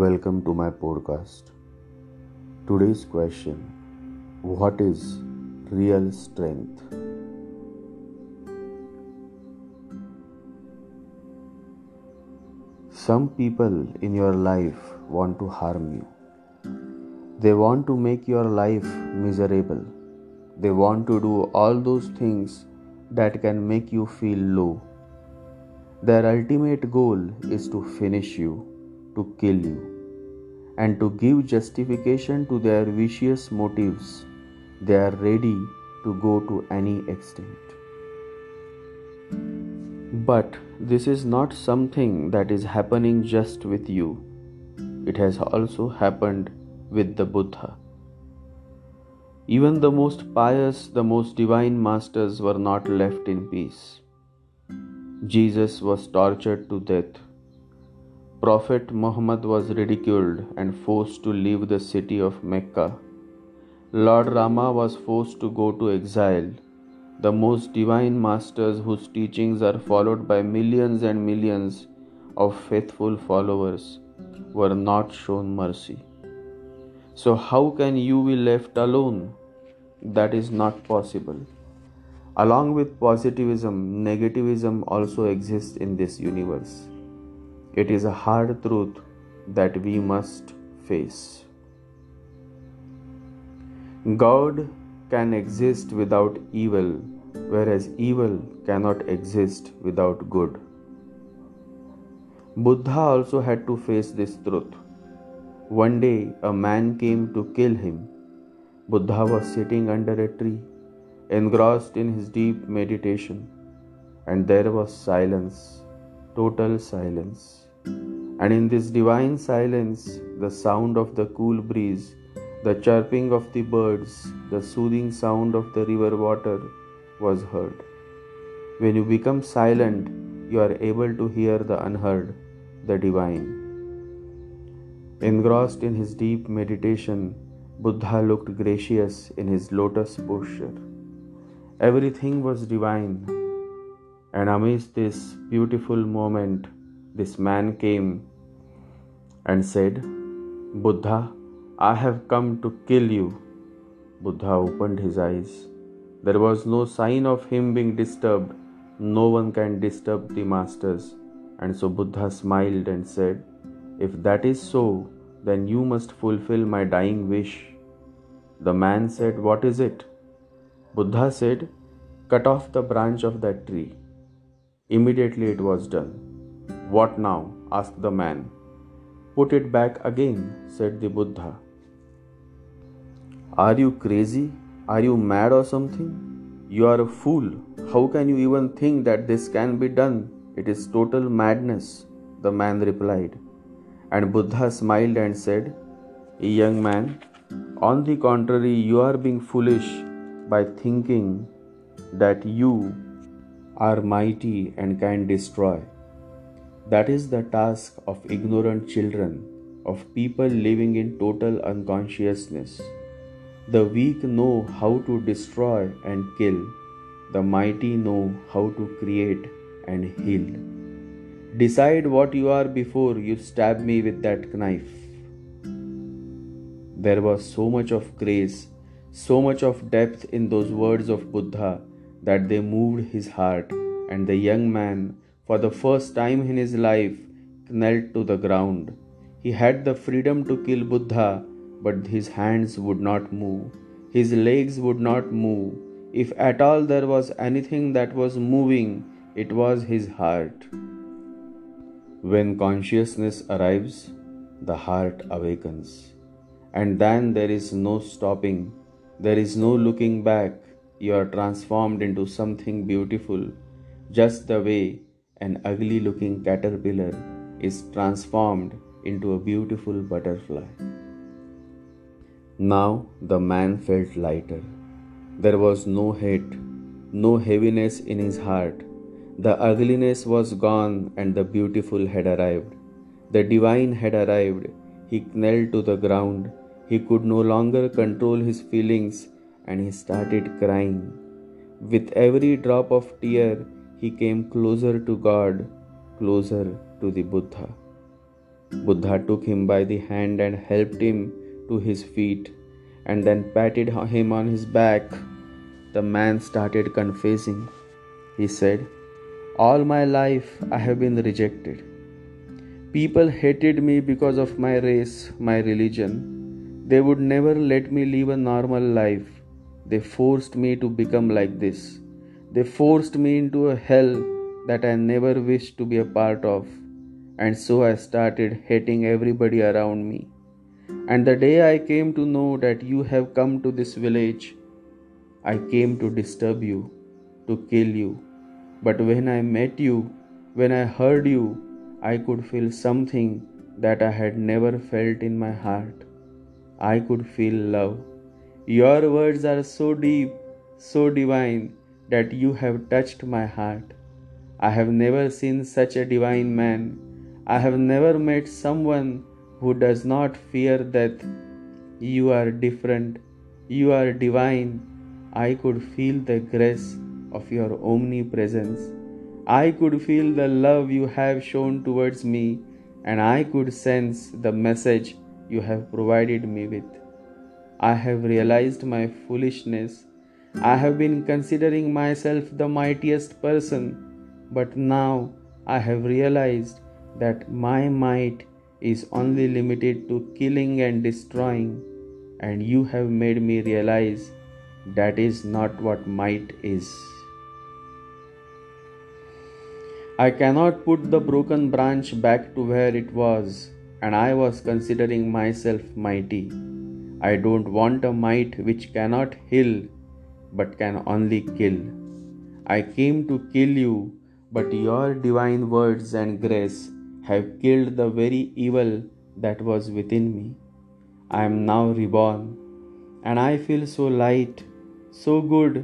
Welcome to my podcast. Today's question: what is real strength? Some people in your life want to harm you. They want to make your life miserable. They want to do all those things that can make you feel low. Their ultimate goal is to finish you, to kill you, and to give justification to their vicious motives. They are ready to go to any extent. But this is not something that is happening just with you. It has also happened with the Buddha. Even the most pious, the most divine masters were not left in peace. Jesus was tortured to death. Prophet Muhammad was ridiculed and forced to leave the city of Mecca. Lord Rama was forced to go to exile. The most divine masters whose teachings are followed by millions and millions of faithful followers were not shown mercy. So how can you be left alone? That is not possible. Along with positivism, negativism also exists in this universe. It is a hard truth that we must face. God can exist without evil, whereas evil cannot exist without good. Buddha also had to face this truth. One day, a man came to kill him. Buddha was sitting under a tree, engrossed in his deep meditation, and there was silence, total silence. And in this divine silence, the sound of the cool breeze, the chirping of the birds, the soothing sound of the river water was heard. When you become silent, you are able to hear the unheard, the divine. Engrossed in his deep meditation, Buddha looked gracious in his lotus posture. Everything was divine. And amidst this beautiful moment, this man came and said, "Buddha, I have come to kill you." Buddha opened his eyes. There was no sign of him being disturbed. No one can disturb the masters. And so Buddha smiled and said, "If that is so, then you must fulfill my dying wish." The man said, "What is it?" Buddha said, "Cut off the branch of that tree." Immediately it was done. "What now?" asked the man. "Put it back again," said the Buddha. "Are you crazy? Are you mad or something? You are a fool. How can you even think that this can be done? It is total madness," the man replied. And Buddha smiled and said, "Young man, on the contrary, you are being foolish by thinking that you are mighty and can destroy. That is the task of ignorant children, of people living in total unconsciousness. The weak know how to destroy and kill. The mighty know how to create and heal. Decide what you are before you stab me with that knife." There was so much of grace, so much of depth in those words of Buddha that they moved his heart, and the young man, for the first time in his life, knelt to the ground. He had the freedom to kill Buddha, but his hands would not move. His legs would not move. If at all there was anything that was moving, it was his heart. When consciousness arrives, the heart awakens. And then there is no stopping. There is no looking back. You are transformed into something beautiful, just the way an ugly-looking caterpillar is transformed into a beautiful butterfly. Now the man felt lighter. There was no hate, no heaviness in his heart. The ugliness was gone and the beautiful had arrived. The divine had arrived. He knelt to the ground. He could no longer control his feelings and he started crying. With every drop of tear, he came closer to God, closer to the Buddha. Buddha took him by the hand and helped him to his feet and then patted him on his back. The man started confessing. He said, "All my life I have been rejected. People hated me because of my race, my religion. They would never let me live a normal life. They forced me to become like this. They forced me into a hell that I never wished to be a part of. And so I started hating everybody around me. And the day I came to know that you have come to this village, I came to disturb you, to kill you. But when I met you, when I heard you, I could feel something that I had never felt in my heart. I could feel love. Your words are so deep, so divine, that you have touched my heart. I have never seen such a divine man. I have never met someone who does not fear death. You are different. You are divine. I could feel the grace of your omnipresence. I could feel the love you have shown towards me, and I could sense the message you have provided me with. I have realized my foolishness. I have been considering myself the mightiest person, but now I have realized that my might is only limited to killing and destroying, and you have made me realize that is not what might is. I cannot put the broken branch back to where it was, and I was considering myself mighty. I don't want a might which cannot heal, but can only kill. I came to kill you, but your divine words and grace have killed the very evil that was within me. I am now reborn, and I feel so light, so good.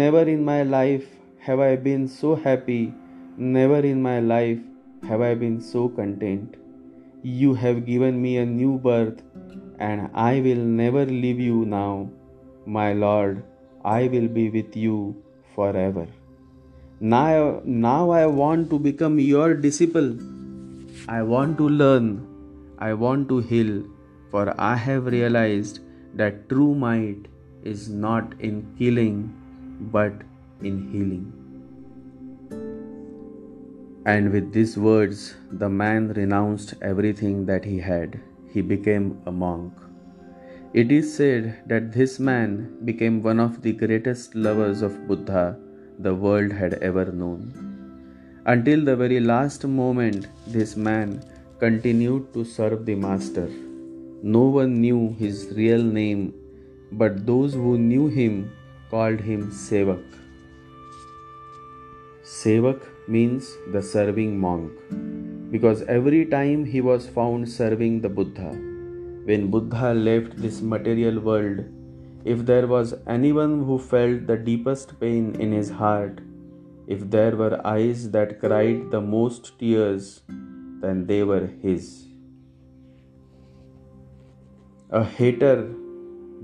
Never in my life have I been so happy. Never in my life have I been so content. You have given me a new birth, and I will never leave you now. My Lord, I will be with you forever. Now I want to become your disciple. I want to learn, I want to heal, for I have realized that true might is not in killing, but in healing." And with these words, the man renounced everything that he had. He became a monk. It is said that this man became one of the greatest lovers of Buddha the world had ever known. Until the very last moment, this man continued to serve the master. No one knew his real name, but those who knew him called him Sevak. Sevak means the serving monk, because every time he was found serving the Buddha. When Buddha left this material world, if there was anyone who felt the deepest pain in his heart, if there were eyes that cried the most tears, then they were his. A hater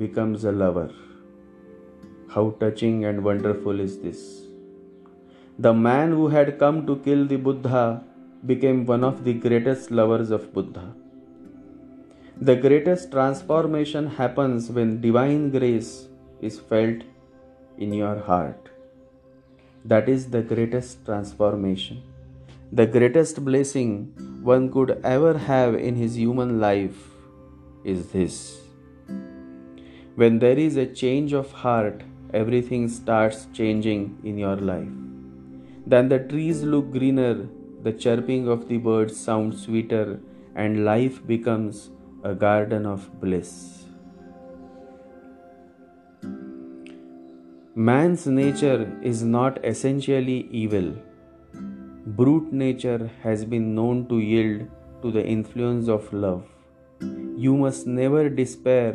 becomes a lover. How touching and wonderful is this! The man who had come to kill the Buddha became one of the greatest lovers of Buddha. The greatest transformation happens when divine grace is felt in your heart. That is the greatest transformation, the greatest blessing one could ever have in his human life is this. When there is a change of heart, everything starts changing in your life. Then the trees look greener, the chirping of the birds sounds sweeter, and life becomes a garden of bliss. Man's nature is not essentially evil. Brute nature has been known to yield to the influence of love. You must never despair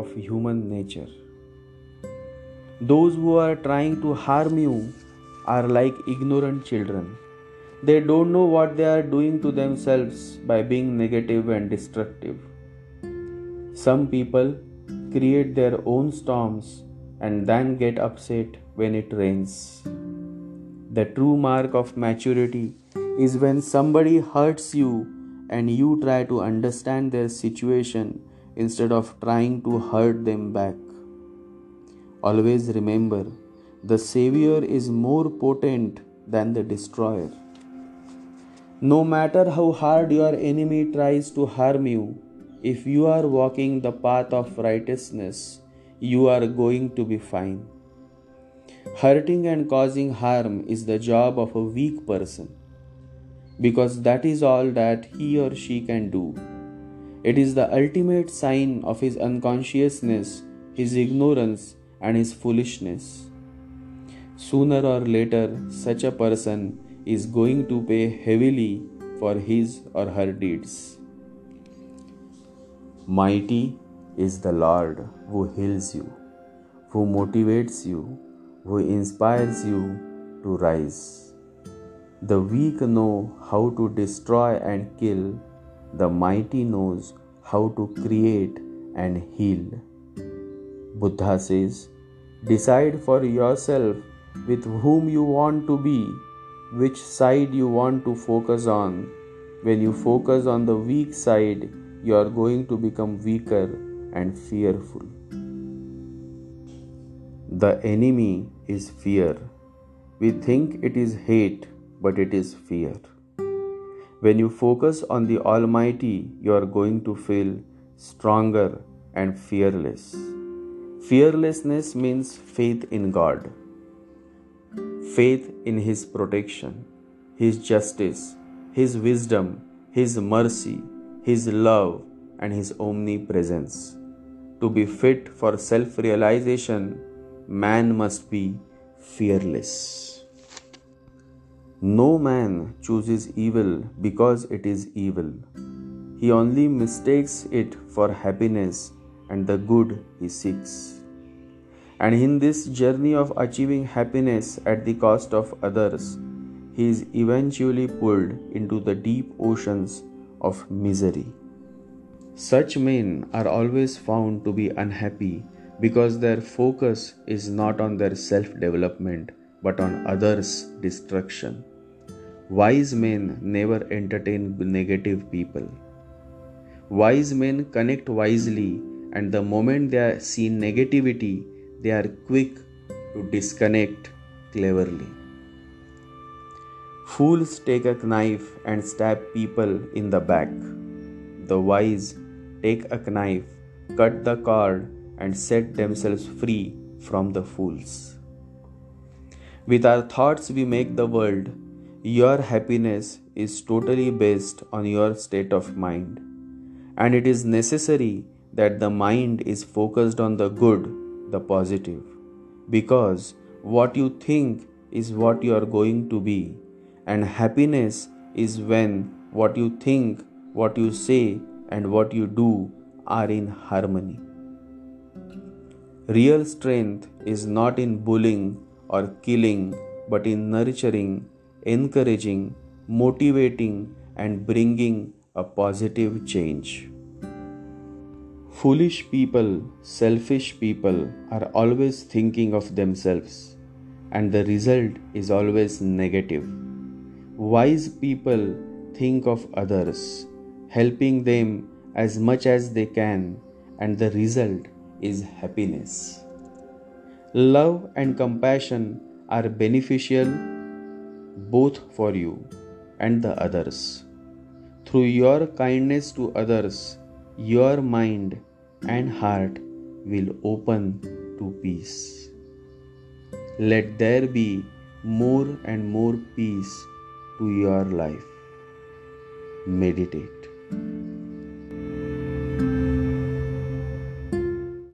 of human nature. Those who are trying to harm you are like ignorant children. They don't know what they are doing to themselves by being negative and destructive. Some people create their own storms and then get upset when it rains. The true mark of maturity is when somebody hurts you and you try to understand their situation instead of trying to hurt them back. Always remember, the savior is more potent than the destroyer. No matter how hard your enemy tries to harm you, if you are walking the path of righteousness, you are going to be fine. Hurting and causing harm is the job of a weak person, because that is all that he or she can do. It is the ultimate sign of his unconsciousness, his ignorance, and his foolishness. Sooner or later, such a person is going to pay heavily for his or her deeds. Mighty is the Lord who heals you, who motivates you, who inspires you to rise. The weak know how to destroy and kill. The mighty knows how to create and heal. Buddha says, decide for yourself with whom you want to be, which side you want to focus on. When you focus on the weak side, you are going to become weaker and fearful. The enemy is fear. We think it is hate, but it is fear. When you focus on the Almighty, you are going to feel stronger and fearless. Fearlessness means faith in God, faith in His protection, His justice, His wisdom, His mercy, His love, and His omnipresence. To be fit for self-realization, man must be fearless. No man chooses evil because it is evil. He only mistakes it for happiness and the good he seeks. And in this journey of achieving happiness at the cost of others, he is eventually pulled into the deep oceans of misery. Such men are always found to be unhappy because their focus is not on their self-development but on others' destruction. Wise men never entertain negative people. Wise men connect wisely, and the moment they see negativity, they are quick to disconnect cleverly. Fools take a knife and stab people in the back. The wise take a knife, cut the cord, and set themselves free from the fools. With our thoughts we make the world. Your happiness is totally based on your state of mind. And it is necessary that the mind is focused on the good, the positive. Because what you think is what you are going to be. And happiness is when what you think, what you say, and what you do are in harmony. Real strength is not in bullying or killing, but in nurturing, encouraging, motivating, and bringing a positive change. Foolish people, selfish people are always thinking of themselves, and the result is always negative. Wise people think of others, helping them as much as they can, and the result is happiness. Love and compassion are beneficial both for you and the others. Through your kindness to others, your mind and heart will open to peace. Let there be more and more peace to your life. Meditate.